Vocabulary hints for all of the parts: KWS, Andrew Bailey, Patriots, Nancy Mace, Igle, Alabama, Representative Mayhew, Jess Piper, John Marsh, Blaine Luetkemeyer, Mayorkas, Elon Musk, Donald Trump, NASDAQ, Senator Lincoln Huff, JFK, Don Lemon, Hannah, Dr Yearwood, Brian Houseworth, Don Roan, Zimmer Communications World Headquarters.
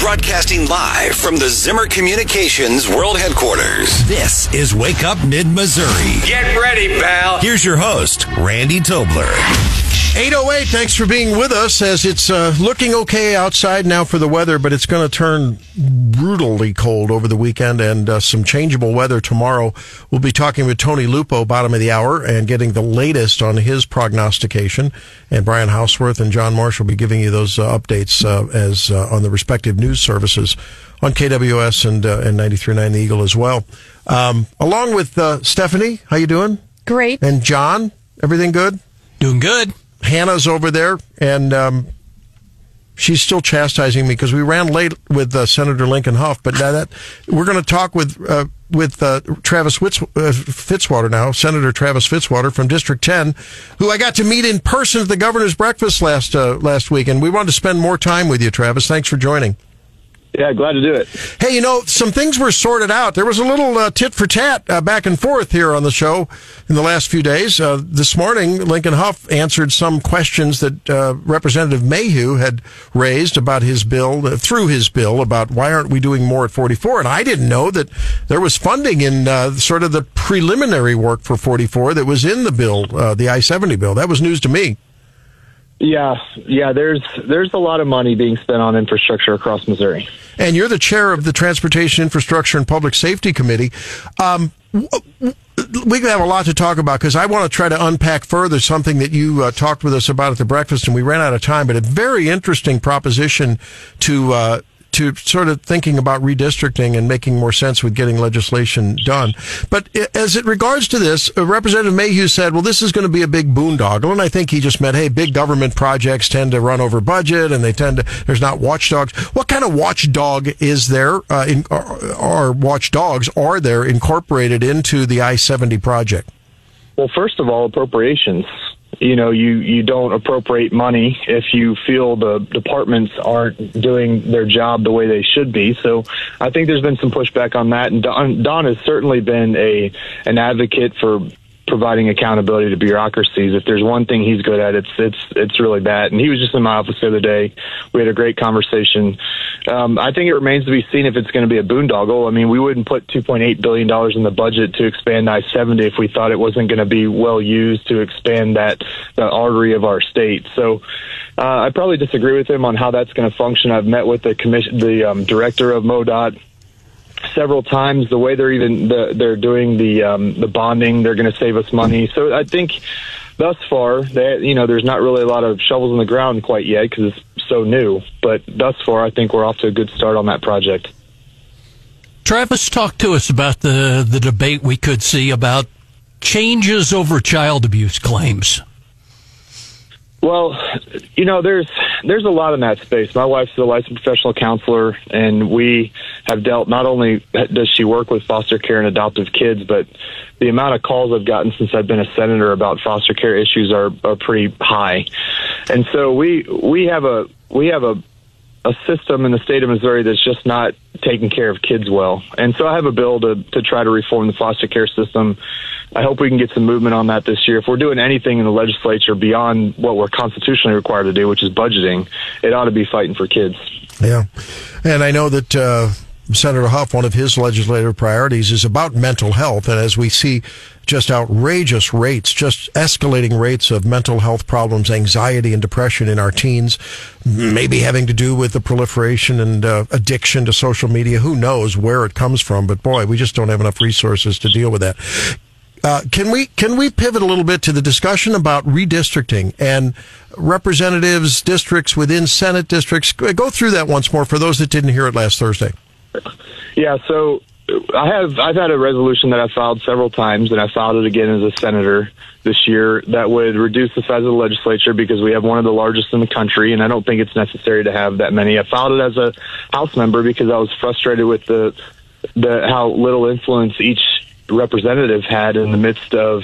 Broadcasting live from the Zimmer Communications World Headquarters. This is Wake Up Mid-Missouri. Get ready, pal. Here's your host, Randy Tobler. 8:08, thanks for being with us as it's looking okay outside now for the weather, but it's going to turn brutally cold over the weekend and some changeable weather tomorrow. We'll be talking with Tony Lupo, bottom of the hour, and getting the latest on his prognostication. And Brian Houseworth and John Marsh will be giving you those updates as on the respective news services on KWS and 93.9 The Eagle as well. Along with Stephanie, how you doing? Great. And John, everything good? Doing good. Hannah's over there, and she's still chastising me because we ran late with Senator Lincoln Huff. But now that we're going to talk with Travis Fitzwater now, Senator Travis Fitzwater from District 10, who I got to meet in person at the governor's breakfast last week, and we wanted to spend more time with you, Travis. Thanks for joining. Yeah, glad to do it. Hey, you know, some things were sorted out. There was a little tit for tat back and forth here on the show in the last few days. This morning, Lincoln Huff answered some questions that Representative Mayhew had raised about his bill, through his bill, about why aren't we doing more at 44? And I didn't know that there was funding in sort of the preliminary work for 44 that was in the bill, the I-70 bill. That was news to me. Yeah. There's a lot of money being spent on infrastructure across Missouri. And you're the chair of the Transportation Infrastructure and Public Safety Committee. We have a lot to talk about because I want to try to unpack further something that you talked with us about at the breakfast, and we ran out of time. But a very interesting proposition to sort of thinking about redistricting and making more sense with getting legislation done. But as it regards to this, Representative Mayhew said, well, this is going to be a big boondoggle. And I think he just meant, hey, big government projects tend to run over budget and they tend to, there's not watchdogs. What kind of watchdog is there, or watchdogs are there incorporated into the I-70 project? Well, first of all, appropriations. You know, you don't appropriate money if you feel the departments aren't doing their job the way they should be. So I think there's been some pushback on that. And Don has certainly been an advocate for providing accountability to bureaucracies. If there's one thing he's good at, it's really bad. And he was just in my office the other day. We had a great conversation. I think it remains to be seen if it's going to be a boondoggle. I mean, we wouldn't put $2.8 billion in the budget to expand I-70 if we thought it wasn't going to be well used to expand that artery of our state. So I probably disagree with him on how that's going to function. I've met with the commission, the director of MoDOT, several times. The way they're doing the bonding, they're going to save us money. So I think thus far, there's not really a lot of shovels in the ground quite yet because it's so new. But thus far, I think we're off to a good start on that project. Travis, talk to us about the debate we could see about changes over child abuse claims. Well, you know, there's a lot in that space. My wife's a licensed professional counselor, and we have dealt, not only does she work with foster care and adoptive kids, but the amount of calls I've gotten since I've been a senator about foster care issues are pretty high. And so we have a system in the state of Missouri that's just not taking care of kids well. And so I have a bill to try to reform the foster care system. I hope we can get some movement on that this year. If we're doing anything in the legislature beyond what we're constitutionally required to do, which is budgeting, it ought to be fighting for kids. Yeah. And I know that Senator Huff, one of his legislative priorities is about mental health. And as we see just outrageous rates, just escalating rates of mental health problems, anxiety and depression in our teens, maybe having to do with the proliferation and addiction to social media. Who knows where it comes from? But boy, we just don't have enough resources to deal with that. Can we pivot a little bit to the discussion about redistricting and representatives, districts within Senate districts? Go through that once more for those that didn't hear it last Thursday. Yeah, so I've had a resolution that I filed several times, and I filed it again as a senator this year, that would reduce the size of the legislature because we have one of the largest in the country, and I don't think it's necessary to have that many. I filed it as a House member because I was frustrated with the how little influence each representative had in the midst of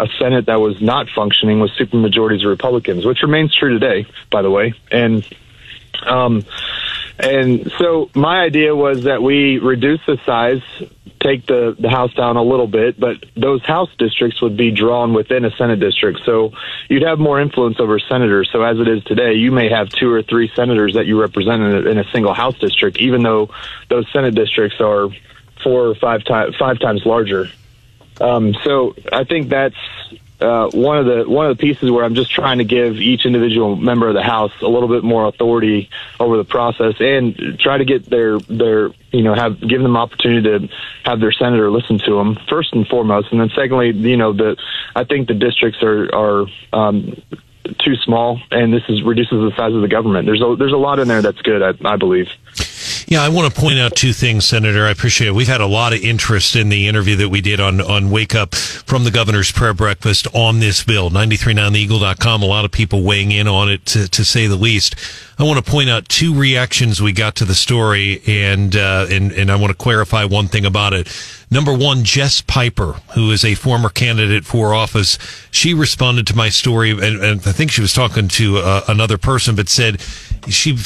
a Senate that was not functioning with supermajorities of Republicans, which remains true today, by the way. And And so my idea was that we reduce the size, take the house down a little bit, but those house districts would be drawn within a Senate district. So you'd have more influence over senators. So as it is today, you may have 2 or 3 senators that you represent in a single house district, even though those Senate districts are 4 or 5 times larger. So I think that's one of the pieces where I'm just trying to give each individual member of the House a little bit more authority over the process, and try to get give them opportunity to have their senator listen to them first and foremost, and then secondly, I think the districts are too small, and this reduces the size of the government. There's a lot in there that's good, I believe. Yeah, I want to point out 2 things, Senator. I appreciate it. We've had a lot of interest in the interview that we did on Wake Up from the Governor's Prayer Breakfast on this bill, 93.9theeagle.com. A lot of people weighing in on it, to say the least. I want to point out 2 reactions we got to the story, and I want to clarify one thing about it. Number 1, Jess Piper, who is a former candidate for office, she responded to my story, and I think she was talking to another person, but said she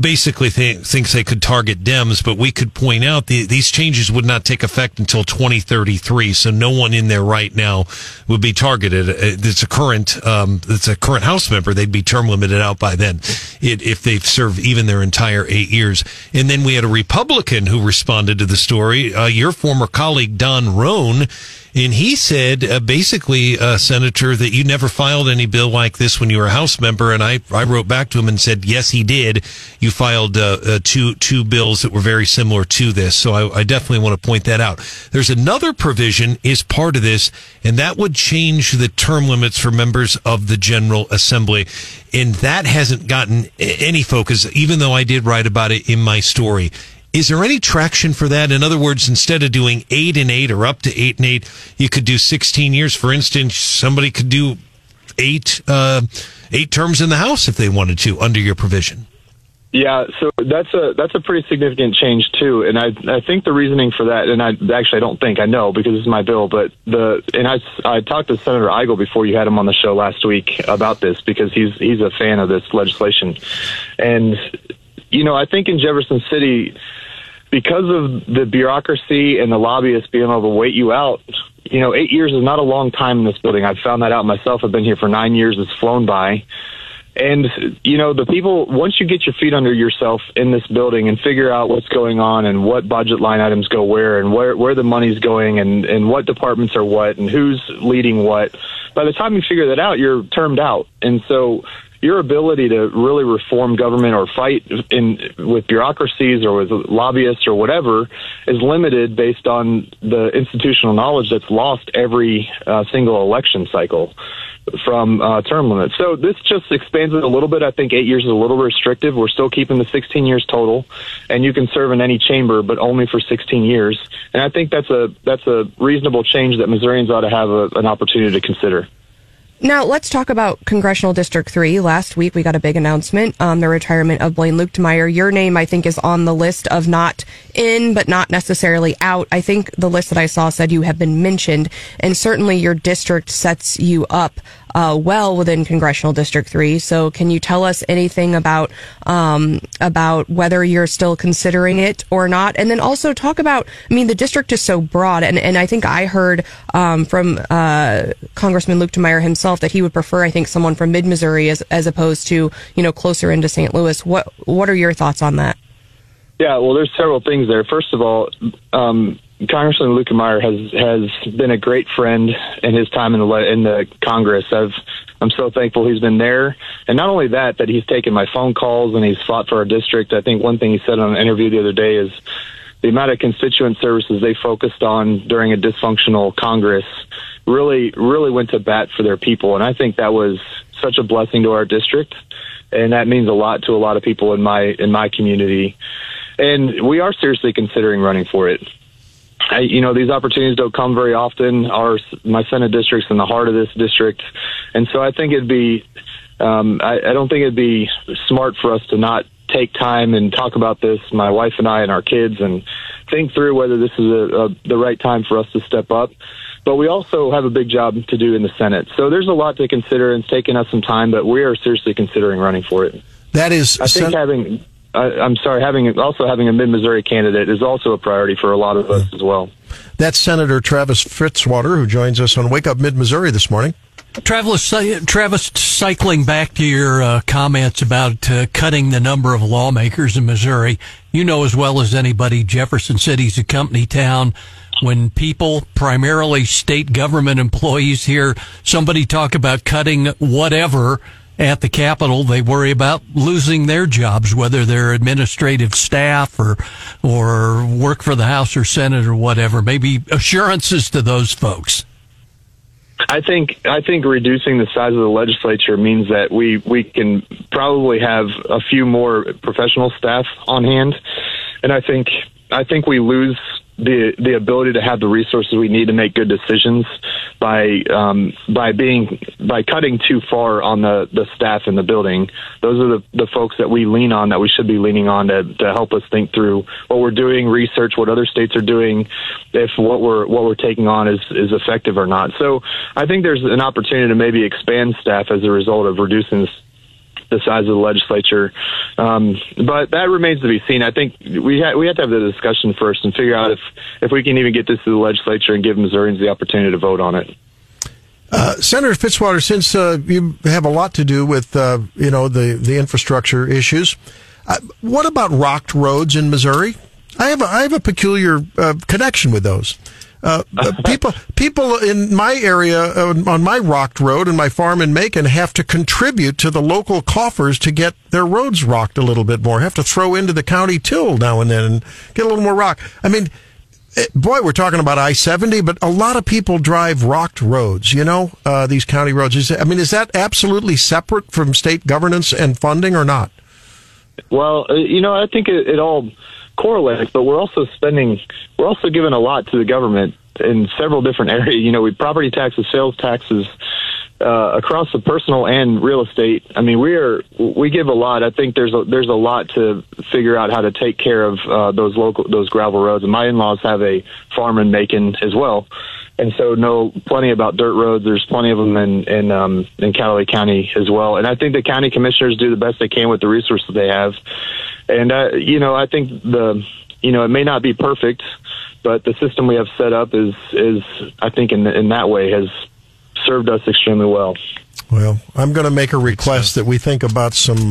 basically thinks they could target Dems, but we could point out these changes would not take effect until 2033, so no one in there right now would be targeted. It's a current House member. They'd be term limited out by then if they've served even their entire 8 years. And then we had a Republican who responded to the story, your former colleague Don Roan, and he said, Senator, that you never filed any bill like this when you were a House member. And I wrote back to him and said, yes, he did. You filed two bills that were very similar to this. So I definitely want to point that out. There's another provision is part of this, and that would change the term limits for members of the General Assembly. And that hasn't gotten any focus, even though I did write about it in my story. Is there any traction for that? In other words, instead of doing 8 and 8 or up to 8 and 8, you could do 16 years. For instance, somebody could do 8 terms in the House if they wanted to under your provision. Yeah, so that's a pretty significant change too, and I think the reasoning for that, and I don't think I know because it's my bill, but I talked to Senator Igle before you had him on the show last week about this because he's a fan of this legislation, and. I think in Jefferson City, because of the bureaucracy and the lobbyists being able to wait you out, 8 years is not a long time in this building. I've found that out myself. I've been here for 9 years. It's flown by. And, the people, once you get your feet under yourself in this building and figure out what's going on and what budget line items go where and where the money's going and what departments are what and who's leading what, by the time you figure that out, you're termed out. And so your ability to really reform government or fight with bureaucracies or with lobbyists or whatever is limited based on the institutional knowledge that's lost every single election cycle from term limits. So this just expands it a little bit. I think 8 years is a little restrictive. We're still keeping the 16 years total, and you can serve in any chamber, but only for 16 years. And I think that's a reasonable change that Missourians ought to have an opportunity to consider. Now, let's talk about Congressional District 3. Last week, we got a big announcement on the retirement of Blaine Luetkemeyer. Your name, I think, is on the list of not in, but not necessarily out. I think the list that I saw said you have been mentioned, and certainly your district sets you up well within Congressional District 3. So can you tell us anything about whether you're still considering it or not? And then also talk about, the district is so broad, and I think I heard from Congressman Luetkemeyer himself that he would prefer, I think, someone from mid-Missouri as opposed to, closer into St. Louis. What are your thoughts on that? Yeah, well, there's several things there. First of all, Congressman Luetkemeyer has been a great friend in his time in the Congress. I'm so thankful he's been there. And not only that he's taken my phone calls and he's fought for our district. I think one thing he said on an interview the other day is the amount of constituent services they focused on during a dysfunctional Congress really, really went to bat for their people. And I think that was such a blessing to our district. And that means a lot to a lot of people in my community. And we are seriously considering running for it. These opportunities don't come very often. My Senate district's in the heart of this district. And so I think it'd be, I don't think it'd be smart for us to not take time and talk about this, my wife and I and our kids, and think through whether this is the right time for us to step up. But we also have a big job to do in the Senate. So there's a lot to consider, and it's taken us some time, but we are seriously considering running for it. That is, I think having I'm sorry, having a mid-Missouri candidate is also a priority for a lot of us as well. That's Senator Travis Fitzwater, who joins us on Wake Up Mid-Missouri this morning. Travis, cycling back to your comments about cutting the number of lawmakers in Missouri, you know as well as anybody Jefferson City's a company town. When people, primarily state government employees, hear somebody talk about cutting whatever at the Capitol, they worry about losing their jobs, whether they're administrative staff or work for the House or Senate or whatever. Maybe assurances to those folks. I think reducing the size of the legislature means that we can probably have a few more professional staff on hand, and I think we lose the ability to have the resources we need to make good decisions by cutting too far on the staff in the building. Those are the folks that we lean on, that we should be leaning on to help us think through what we're doing, research what other states are doing, if what we're taking on is effective or not. So I think there's an opportunity to maybe expand staff as a result of reducing the size of the legislature, but that remains to be seen. I think we have to have the discussion first and figure out if we can even get this to the legislature and give Missourians the opportunity to vote on it. Senator Fitzwater, since you have a lot to do with the infrastructure issues, what about rocked roads in Missouri? I have a peculiar connection with those. People in my area, on my rocked road and my farm in Macon, have to contribute to the local coffers to get their roads rocked a little bit more, have to throw into the county till now and then and get a little more rock. I mean, we're talking about I-70, but a lot of people drive rocked roads, these county roads. I mean, is that absolutely separate from state governance and funding or not? Well, I think it all correlates, but we're also giving a lot to the government in several different areas. We property taxes, sales taxes, across the personal and real estate. I mean, we give a lot. I think there's a lot to figure out how to take care of those gravel roads. And my in-laws have a farm in Macon as well, and so know plenty about dirt roads. There's plenty of them in Callaway County as well. And I think the county commissioners do the best they can with the resources they have. And I think it may not be perfect, but the system we have set up is I think in that way has served us extremely well. Well, I'm going to make a request that we think about some.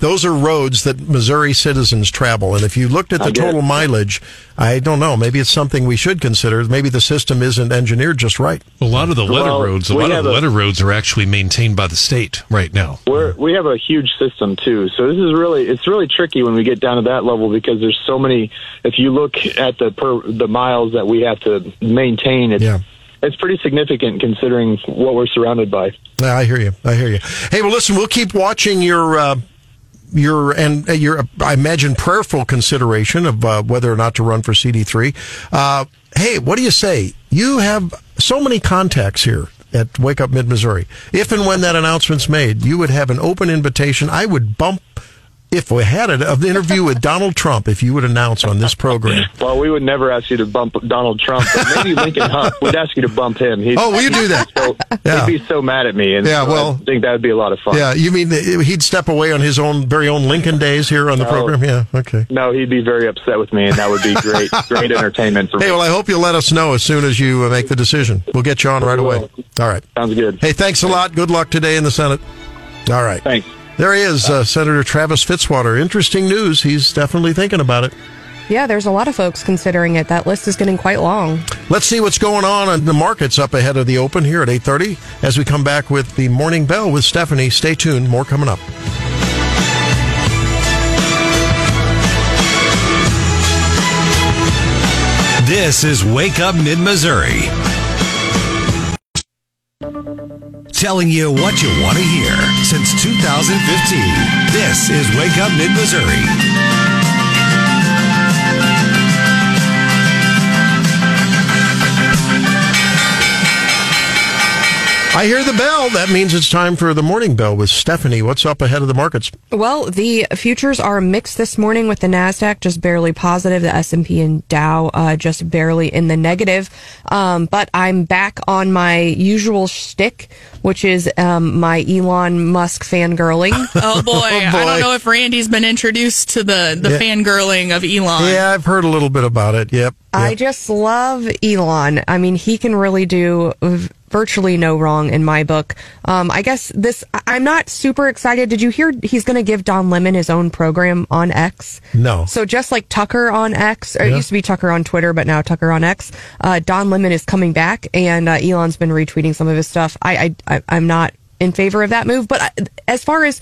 Those are roads that Missouri citizens travel, and if you looked at the total mileage, I don't know. Maybe it's something we should consider. Maybe the system isn't engineered just right. A lot of the letter roads are actually maintained by the state right now. We have a huge system too, so this is really tricky when we get down to that level because there's so many. If you look at the miles that we have to maintain, it's. Yeah. It's pretty significant considering what we're surrounded by. I hear you. Hey, well, listen, we'll keep watching your I imagine, prayerful consideration of whether or not to run for CD3. Hey, what do you say? You have so many contacts here at Wake Up Mid-Missouri. If and when that announcement's made, you would have an open invitation. I would bump, if we had an interview with Donald Trump, if you would announce on this program. Well, we would never ask you to bump Donald Trump, but maybe Lincoln Huff would ask you to bump him. Will you do that? He'd be so mad at me, and I think that would be a lot of fun. Yeah, you mean he'd step away on his own, very own Lincoln days here on the program? Yeah, okay. No, he'd be very upset with me, and that would be great entertainment for me. Hey, well, I hope you'll let us know as soon as you make the decision. We'll get you on right away. All right. Sounds good. Hey, thanks a lot. Good luck today in the Senate. All right. Thanks. There he is, Senator Travis Fitzwater. Interesting news. He's definitely thinking about it. Yeah, there's a lot of folks considering it. That list is getting quite long. Let's see what's going on in the markets up ahead of the open here at 8:30 as we come back with the Morning Bell with Stephanie. Stay tuned. More coming up. This is Wake Up Mid-Missouri. Telling you what you want to hear since 2015. This is Wake Up Mid-Missouri. I hear the bell. That means it's time for the morning bell with Stephanie. What's up ahead of the markets? Well, the futures are mixed this morning with the NASDAQ just barely positive, the S&P and Dow just barely in the negative. But I'm back on my usual shtick, which is my Elon Musk fangirling. Oh, boy. I don't know if Randy's been introduced to the fangirling of Elon. Yeah, I've heard a little bit about it. Yep. I just love Elon. I mean, he can really do virtually no wrong in my book. I guess I'm not super excited. Did you hear he's going to give Don Lemon his own program on X? No. So just like Tucker on X, or it used to be Tucker on Twitter, but now Tucker on X, Don Lemon is coming back, and Elon's been retweeting some of his stuff. I'm not in favor of that move, but as far as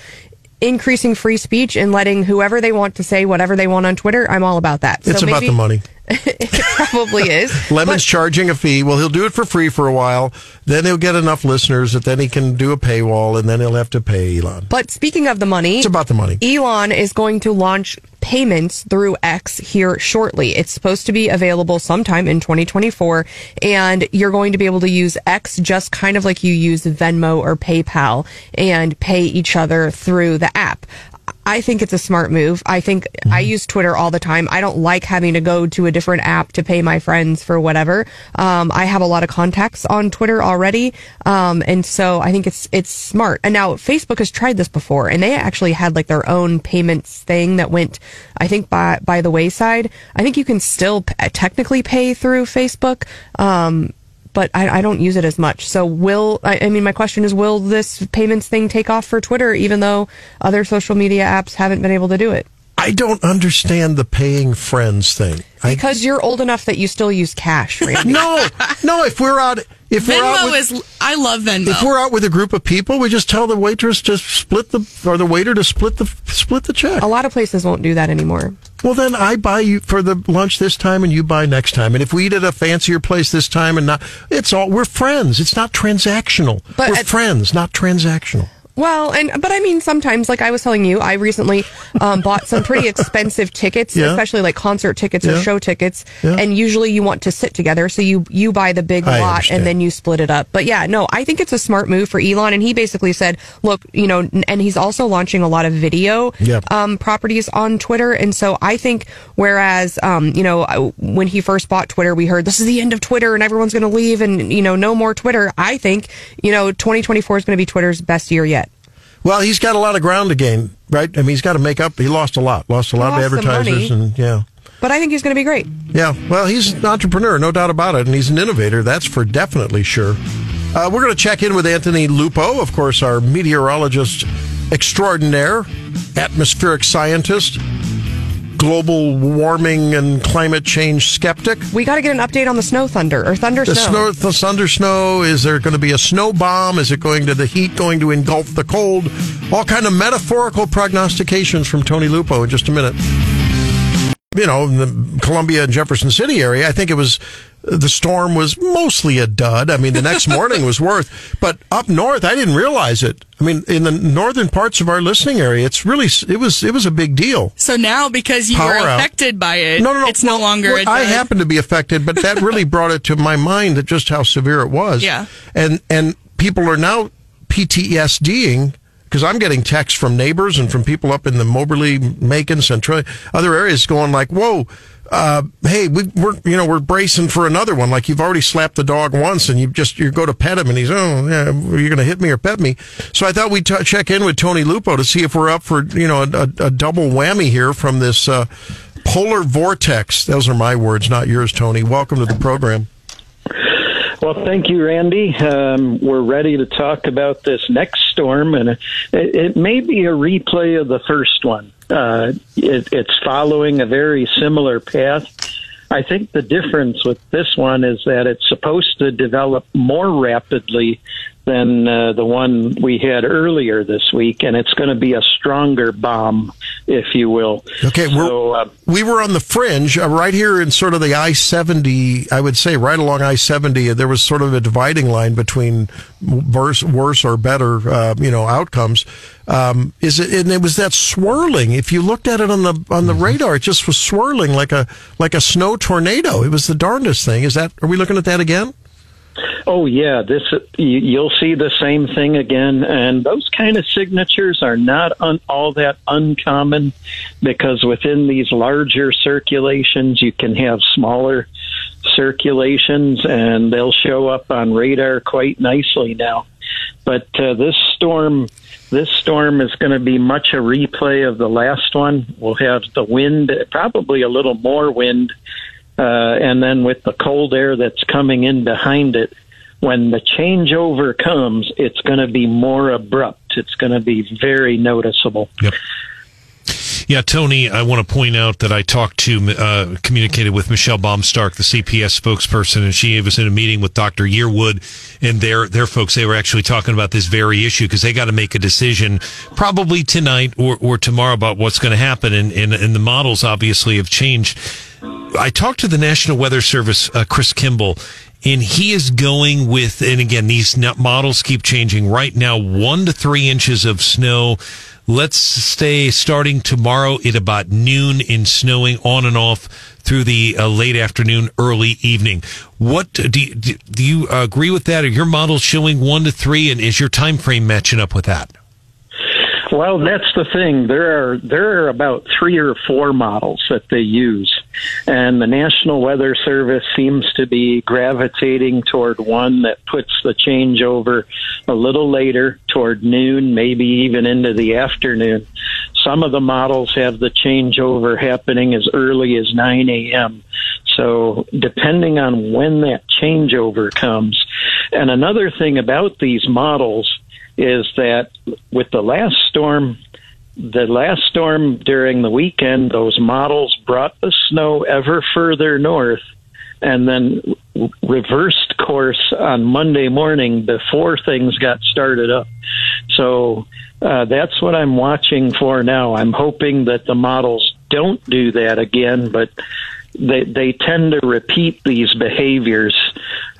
increasing free speech and letting whoever they want to say whatever they want on Twitter, I'm all about that. It's so about the money. It probably is. Lemon's charging a fee. Well, he'll do it for free for a while. Then he'll get enough listeners that then he can do a paywall, and then he'll have to pay Elon. But speaking of the money, it's about the money. Elon is going to launch payments through X here shortly. It's supposed to be available sometime in 2024, and you're going to be able to use X just kind of like you use Venmo or PayPal and pay each other through the app. I think it's a smart move. I think I use Twitter all the time. I don't like having to go to a different app to pay my friends for whatever. I have a lot of contacts on Twitter already. And so I think it's smart. And now Facebook has tried this before, and they actually had like their own payments thing that went, I think, by the wayside. I think you can still technically pay through Facebook. But I don't use it as much. So my question is, will this payments thing take off for Twitter, even though other social media apps haven't been able to do it? I don't understand the paying friends thing. Because you're old enough that you still use cash, Randy. No, I love Venmo. If we're out with a group of people, we just tell the waitress to the waiter to split the check. A lot of places won't do that anymore. Well, then I buy you for the lunch this time and you buy next time. And if we eat at a fancier place this time and not, we're friends. It's not transactional. But we're friends, not transactional. Well, but I mean, sometimes, like I was telling you, I recently bought some pretty expensive tickets, especially like concert tickets or show tickets. Yeah. And usually you want to sit together, so you buy the big lot and then you split it up. But yeah, no, I think it's a smart move for Elon. And he basically said, look, and he's also launching a lot of video properties on Twitter. And so I think, whereas, when he first bought Twitter, we heard this is the end of Twitter and everyone's going to leave and, no more Twitter. I think, 2024 is going to be Twitter's best year yet. Well, he's got a lot of ground to gain, right? I mean, he's got to make up. He lost a lot of advertisers, and but I think he's going to be great. Yeah, well, he's an entrepreneur, no doubt about it, and he's an innovator. That's for definitely sure. We're going to check in with Anthony Lupo, of course, our meteorologist extraordinaire, atmospheric scientist, global warming and climate change skeptic. We got to get an update on the snow thunder or thunder snow. The thunder snow. Is there going to be a snow bomb? Is it going to the heat going to engulf the cold? All kind of metaphorical prognostications from Tony Lupo in just a minute. In the Columbia and Jefferson City area, I think the storm was mostly a dud. I mean, the next morning was worth. But up north, I didn't realize it. I mean, in the northern parts of our listening area, it's really it was a big deal. So now, because you were affected by it, it's no longer a dud. I happen to be affected, but that really brought it to my mind that just how severe it was. Yeah. And people are now PTSDing. Because I'm getting texts from neighbors and from people up in the Moberly, Macon, Central, other areas going like, whoa, hey, we're bracing for another one. Like, you've already slapped the dog once and you go to pet him and he's, you're going to hit me or pet me. So I thought we'd check in with Tony Lupo to see if we're up for, a double whammy here from this polar vortex. Those are my words, not yours, Tony. Welcome to the program. Well, thank you, Randy. We're ready to talk about this next storm, and it may be a replay of the first one. It's following a very similar path. I think the difference with this one is that it's supposed to develop more rapidly than the one we had earlier this week, and it's going to be a stronger bomb, if you will. Okay, so, we were on the fringe, right here in sort of the I-70, I would say right along I-70, there was sort of a dividing line between worse or better outcomes. And it was that swirling. If you looked at it on the radar, it just was swirling like a snow tornado. It was the darndest thing. Are we looking at that again? oh, yeah, this you'll see the same thing again. And those kind of signatures are not all that uncommon, because within these larger circulations, you can have smaller circulations, and they'll show up on radar quite nicely now. But this storm is going to be much a replay of the last one. We'll have the wind, probably a little more wind, and then with the cold air that's coming in behind it, when the changeover comes, it's going to be more abrupt. It's going to be very noticeable. Yep. Yeah, Tony, I want to point out that I communicated with Michelle Baumstark, the CPS spokesperson, and she was in a meeting with Dr. Yearwood and their folks. They were actually talking about this very issue, because they got to make a decision probably tonight or tomorrow about what's going to happen. And the models obviously have changed. I talked to the National Weather Service, Chris Kimball, and he is going with, and again, these models keep changing right now, 1 to 3 inches of snow. Let's stay starting tomorrow at about noon in snowing on and off through the late afternoon, early evening. What do you agree with that? Are your models showing 1 to 3, and is your time frame matching up with that? Well, that's the thing. There are about 3 or 4 models that they use, and the National Weather Service seems to be gravitating toward one that puts the changeover a little later, toward noon, maybe even into the afternoon. Some of the models have the changeover happening as early as 9 a.m. So depending on when that changeover comes. And another thing about these models is that with the last storm during the weekend, those models brought the snow ever further north and then reversed course on Monday morning before things got started up. So that's what I'm watching for now. I'm hoping that the models don't do that again, but they tend to repeat these behaviors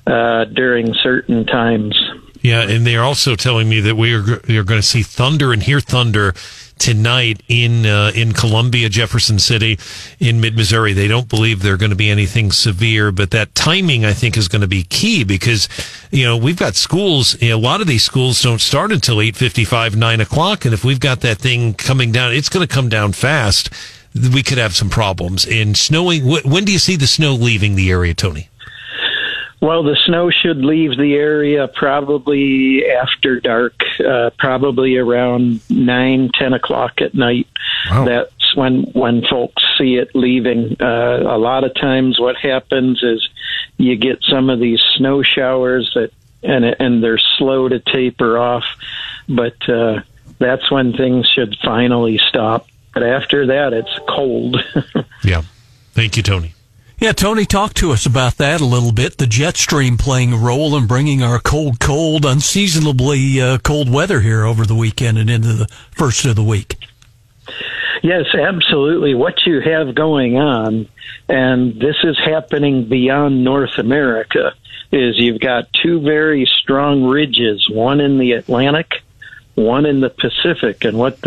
during certain times. Yeah, and they're also telling me that we are going to see thunder and hear thunder tonight in Columbia, Jefferson City, in mid-Missouri. They don't believe there are going to be anything severe, but that timing, I think, is going to be key, because, you know, we've got schools, a lot of these schools don't start until 8:55, 9 o'clock, and if we've got that thing coming down, it's going to come down fast. We could have some problems. And snowing, when do you see the snow leaving the area, Tony? Well, the snow should leave the area probably after dark, probably around 9, 10 o'clock at night. Wow. That's when folks see it leaving. A lot of times what happens is you get some of these snow showers and they're slow to taper off, but that's when things should finally stop. But after that, it's cold. Yeah. Thank you, Tony. Yeah, Tony, talk to us about that a little bit, the jet stream playing a role in bringing our cold, unseasonably cold weather here over the weekend and into the first of the week. Yes, absolutely. What you have going on, and this is happening beyond North America, is you've got 2 very strong ridges, one in the Atlantic, one in the Pacific, and what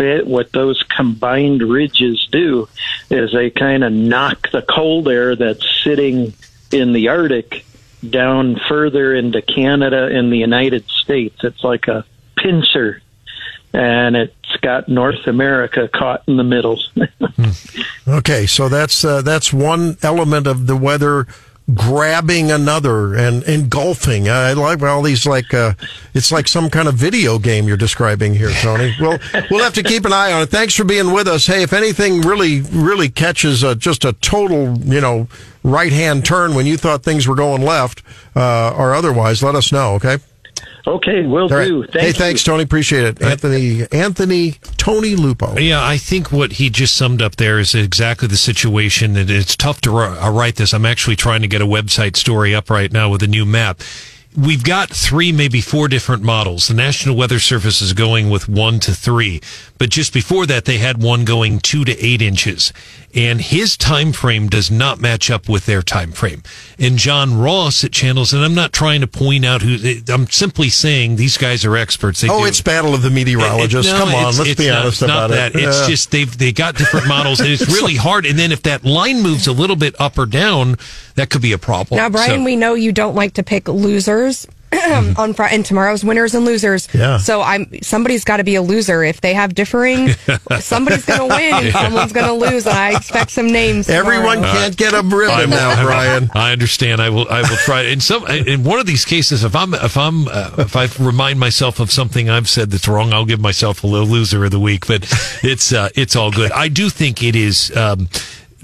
those combined ridges do is they kind of knock the cold air that's sitting in the Arctic down further into Canada and the United States. It's like a pincer, and it's got North America caught in the middle. Okay, so that's one element of the weather grabbing another and engulfing. I like all these, like it's like some kind of video game you're describing here, Tony. Well, we'll have to keep an eye on it. Thanks for being with us. Hey, if anything really, really catches just a total, you know, right-hand turn when you thought things were going left or otherwise, let us know, okay? Okay, will do. Right. Hey, thanks, Tony. Appreciate it. Anthony, Tony Lupo. Yeah, I think what he just summed up there is exactly the situation. It's tough to write this. I'm actually trying to get a website story up right now with a new map. We've got 3, maybe 4 different models. The National Weather Service is going with 1 to 3, but just before that, they had one going 2 to 8 inches, and his time frame does not match up with their time frame. And John Ross at Channels, and I'm not trying to point out who. I'm simply saying these guys are experts. It's Battle of the Meteorologists. Come on, let's be honest about it. Yeah. It's just they got different models, and it's really hard. And then if that line moves a little bit up or down, that could be a problem. Now, Brian, we know you don't like to pick losers. on Friday, and tomorrow's winners and losers. Yeah. So somebody's got to be a loser. If they have differing, somebody's going to win, someone's going to lose. And I expect some names. Everyone can't get a ribbon now, Brian. I understand. I will try. In one of these cases, if I remind myself of something I've said that's wrong, I'll give myself a little loser of the week. But it's all good. I do think it is.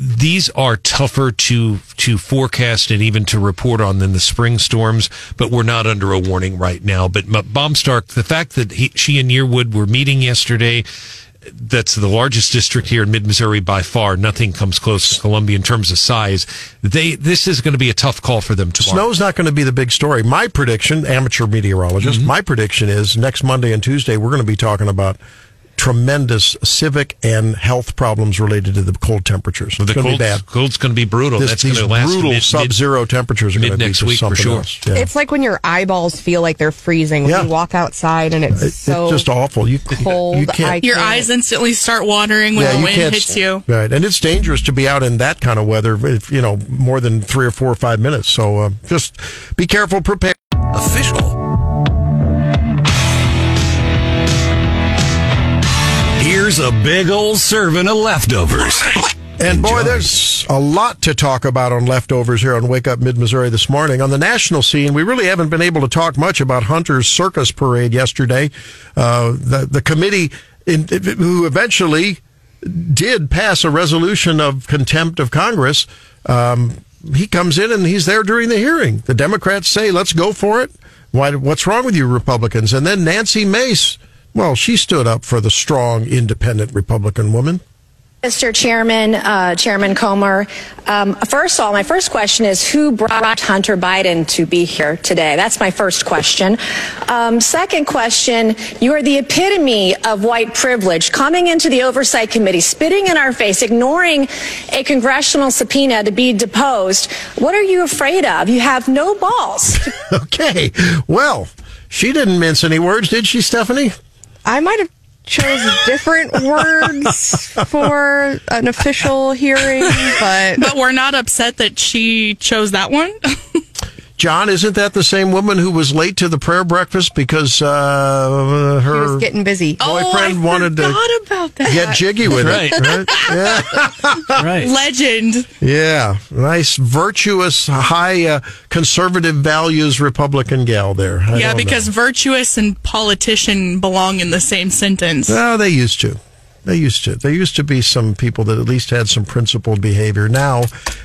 These are tougher to forecast and even to report on than the spring storms, but we're not under a warning right now. But Baumstark, the fact that she and Yearwood were meeting yesterday, that's the largest district here in Mid-Missouri by far. Nothing comes close to Columbia in terms of size. This is going to be a tough call for them tomorrow. Snow's not going to be the big story. My prediction, amateur meteorologist, my prediction is next Monday and Tuesday we're going to be talking about tremendous civic and health problems related to the cold temperatures. It's going to be bad. Cold's going to be brutal. That's going to last. Brutal sub-zero temperatures are going to be next week for sure. Yeah. It's like when your eyeballs feel like they're freezing when you walk outside, and it's so it's just awful. You cold. You can't, your eyes instantly start watering when the wind hits you. Right, and it's dangerous to be out in that kind of weather. If more than 3 or 4 or 5 minutes. So just be careful. Prepare. Official. A big old serving of leftovers. And boy, there's a lot to talk about on leftovers here on Wake Up Mid-Missouri this morning. On the national scene, we really haven't been able to talk much about Hunter's circus parade yesterday. The committee who eventually did pass a resolution of contempt of Congress, he comes in and he's there during the hearing. The Democrats say, let's go for it. What's wrong with you Republicans? And then Nancy Mace, well, she stood up for the strong, independent Republican woman. Mr. Chairman, Chairman Comer, first of all, my first question is, who brought Hunter Biden to be here today? That's my first question. Second question, you are the epitome of white privilege, coming into the Oversight Committee, spitting in our face, ignoring a congressional subpoena to be deposed. What are you afraid of? You have no balls. Okay. Well, she didn't mince any words, did she, Stephanie? I might have chose different words for an official hearing, but we're not upset that she chose that one. John, isn't that the same woman who was late to the prayer breakfast because her was getting busy? Boyfriend wanted to get jiggy with it. Right. Yeah. Right. Legend. Yeah. Nice, virtuous, high conservative values Republican gal there. Because virtuous and politician belong in the same sentence. No, they used to. There used to be some people that at least had some principled behavior. Now,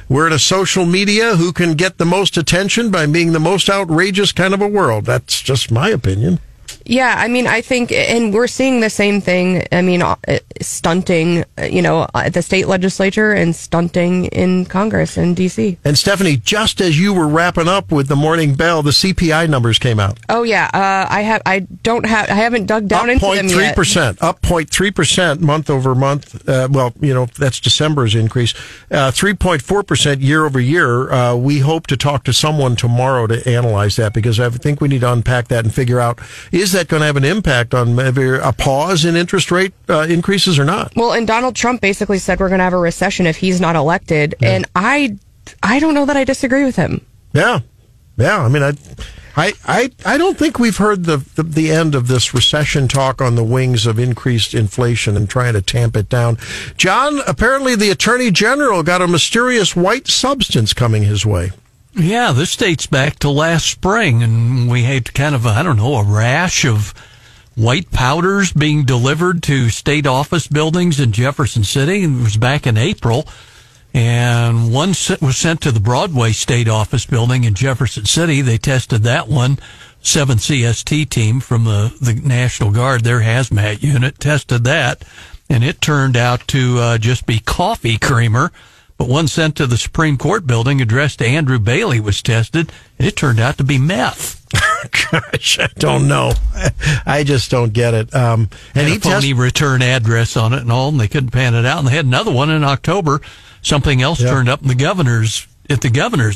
we're in a social media who can get the most attention by being the most outrageous kind of a world. That's just my opinion. Yeah, I mean, I think, and we're seeing the same thing. I mean, stunting, at the state legislature and stunting in Congress in D.C. And Stephanie, just as you were wrapping up with the morning bell, the CPI numbers came out. Oh yeah, I haven't dug down into them yet. Up 0.3% month over month. That's December's increase. 3.4% year over year. We hope to talk to someone tomorrow to analyze that, because I think we need to unpack that and figure out, is that going to have an impact on maybe a pause in interest rate increases or not? Well, and Donald Trump basically said we're going to have a recession if he's not elected, and I don't know that I disagree with him. Yeah. I mean, I don't think we've heard the end of this recession talk on the wings of increased inflation and trying to tamp it down. John, apparently the Attorney General got a mysterious white substance coming his way. Yeah, this dates back to last spring, and we had kind of, a rash of white powders being delivered to state office buildings in Jefferson City. It was back in April, and one was sent to the Broadway State Office building in Jefferson City. They tested that one. 7th CST team from the National Guard, their hazmat unit, tested that, and it turned out to just be coffee creamer. But one sent to the Supreme Court building addressed to Andrew Bailey was tested, and it turned out to be meth. Gosh, I don't know. I just don't get it. And he had a phony return address on it and all, and they couldn't pan it out. And they had another one in October. Something else turned up in the governor's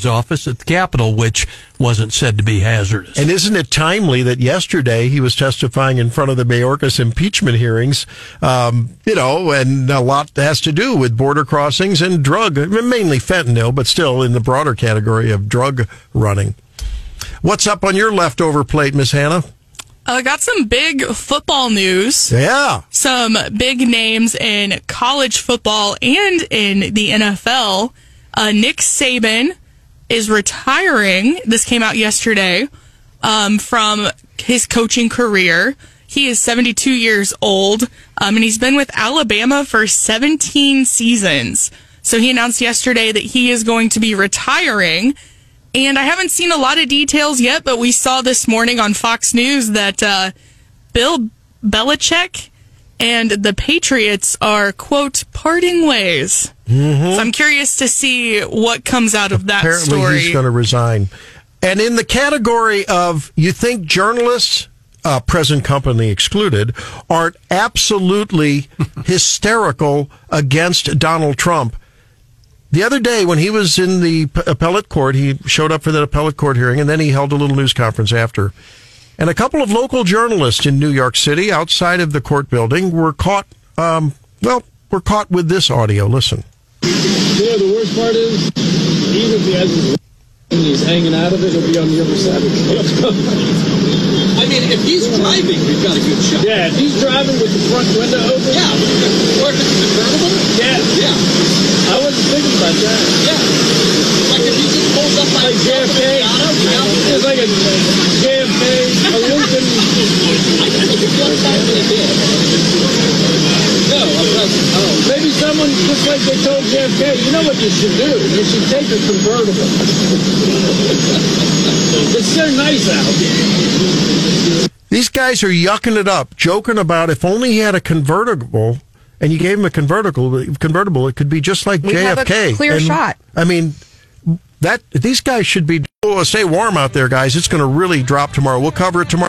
office at the Capitol, which wasn't said to be hazardous. And isn't it timely that yesterday he was testifying in front of the Mayorkas impeachment hearings, and a lot has to do with border crossings and mainly fentanyl, but still in the broader category of drug running. What's up on your leftover plate, Miss Hannah? Got some big football news. Yeah. Some big names in college football and in the NFL. Nick Saban is retiring. This came out yesterday from his coaching career. He is 72 years old, and he's been with Alabama for 17 seasons. So he announced yesterday that he is going to be retiring. And I haven't seen a lot of details yet, but we saw this morning on Fox News that Bill Belichick and the Patriots are, quote, parting ways. Mm-hmm. So I'm curious to see what comes out of that story. Apparently he's going to resign. And in the category of, you think journalists, present company excluded, aren't absolutely hysterical against Donald Trump. The other day when he was in the appellate court, he showed up for that appellate court hearing, and then he held a little news conference after. And a couple of local journalists in New York City, outside of the court building, were caught, were caught with this audio. Listen. Yeah, the worst part is, even if he hasn't, and he's hanging out of it, he'll be on the other side of the I mean, if he's driving, we've got a good shot. Yeah, if he's driving with the front window open. Yeah, or if it's convertible. Yeah. I wasn't thinking about that. Yeah. Like if he just pulls up like JFK. It's like a JFK, a Lincoln. I think it's one time that it is. No, I'm not. Oh. Maybe someone, just like they told JFK, you know what you should do? You should take a convertible. It's so nice out. These guys are yucking it up, joking about if only he had a convertible. And you gave him a convertible, it could be just like JFK. Have a clear shot. I mean, these guys should be, stay warm out there, guys. It's going to really drop tomorrow. We'll cover it tomorrow.